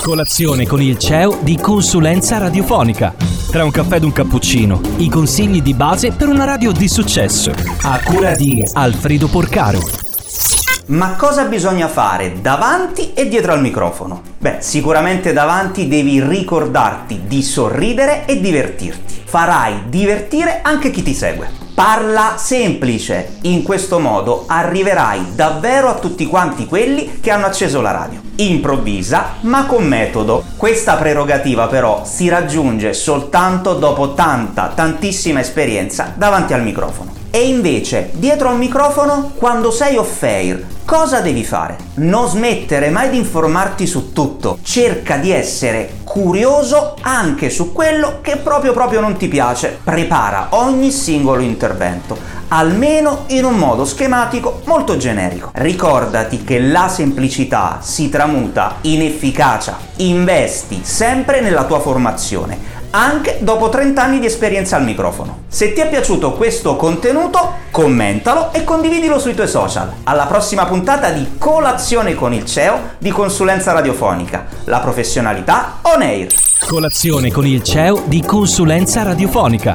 Colazione con il CEO di Consulenza Radiofonica. Tra un caffè ed un cappuccino, i consigli di base per una radio di successo. A cura di Alfredo Porcaro. Ma cosa bisogna fare davanti e dietro al microfono? Beh, sicuramente davanti devi ricordarti di sorridere e divertirti. Farai divertire anche chi ti segue. Parla semplice, in questo modo arriverai davvero a tutti quanti quelli che hanno acceso la radio. Improvvisa, ma con metodo. Questa prerogativa però si raggiunge soltanto dopo tantissima esperienza davanti al microfono. E invece, dietro al microfono, quando sei off-air, cosa devi fare? Non smettere mai di informarti su tutto. Cerca di essere curioso anche su quello che proprio non ti piace. Prepara ogni singolo intervento, almeno in un modo schematico molto generico. Ricordati che la semplicità si tramuta in efficacia. Investi sempre nella tua formazione, anche dopo 30 anni di esperienza al microfono. Se ti è piaciuto questo contenuto, commentalo e condividilo sui tuoi social. Alla prossima puntata di Colazione con il CEO di Consulenza Radiofonica. La professionalità on air. Colazione con il CEO di Consulenza Radiofonica.